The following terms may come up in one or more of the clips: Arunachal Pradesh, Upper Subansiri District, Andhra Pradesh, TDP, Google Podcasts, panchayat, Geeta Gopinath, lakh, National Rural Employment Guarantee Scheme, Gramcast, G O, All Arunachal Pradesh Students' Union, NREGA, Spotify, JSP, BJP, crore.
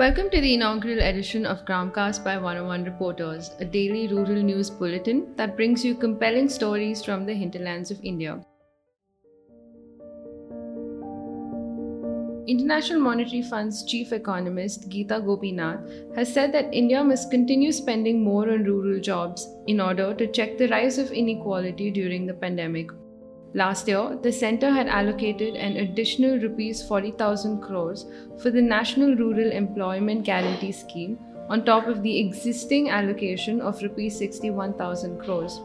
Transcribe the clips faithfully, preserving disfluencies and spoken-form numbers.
Welcome to the inaugural edition of Gramcast by one oh one Reporters, a daily rural news bulletin that brings you compelling stories from the hinterlands of India. International Monetary Fund's chief economist, Geeta Gopinath, has said that India must continue spending more on rural jobs in order to check the rise of inequality during the pandemic. Last year, the centre had allocated an additional rupees forty thousand crores for the National Rural Employment Guarantee Scheme on top of the existing allocation of rupees sixty-one thousand crores.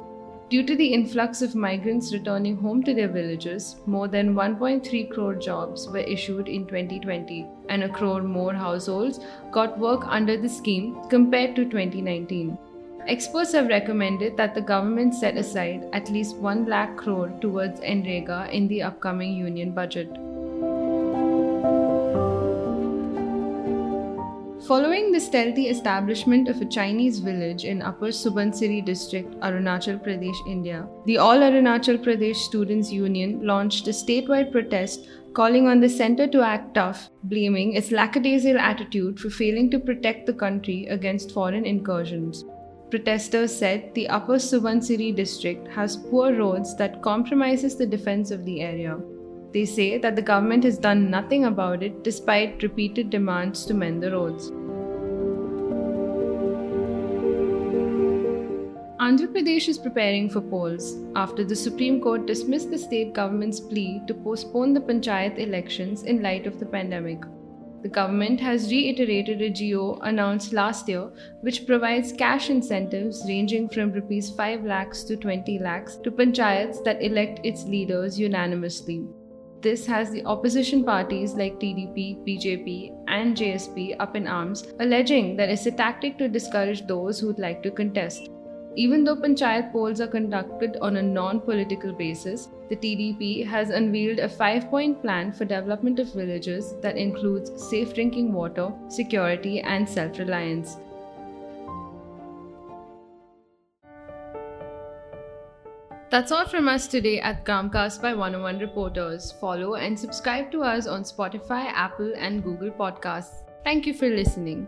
Due to the influx of migrants returning home to their villages, more than one point three crore jobs were issued in twenty twenty, and a crore more households got work under the scheme compared to twenty nineteen. Experts have recommended that the government set aside at least one lakh crore towards N R E G A in the upcoming union budget. Following the stealthy establishment of a Chinese village in Upper Subansiri District, Arunachal Pradesh, India, the All Arunachal Pradesh Students' Union launched a statewide protest calling on the centre to act tough, blaming its lackadaisical attitude for failing to protect the country against foreign incursions. Protesters said the Upper Subansiri District has poor roads that compromises the defence of the area. They say that the government has done nothing about it despite repeated demands to mend the roads. Andhra Pradesh is preparing for polls after the Supreme Court dismissed the state government's plea to postpone the panchayat elections in light of the pandemic. The government has reiterated a G O announced last year which provides cash incentives ranging from rupees five lakhs to twenty lakhs to panchayats that elect its leaders unanimously. This has the opposition parties like T D P, B J P and J S P up in arms, alleging that it's a tactic to discourage those who'd like to contest. Even though panchayat polls are conducted on a non-political basis, the T D P has unveiled a five-point plan for development of villages that includes safe drinking water, security and self-reliance. That's all from us today at Gramcast by one oh one Reporters. Follow and subscribe to us on Spotify, Apple and Google Podcasts. Thank you for listening.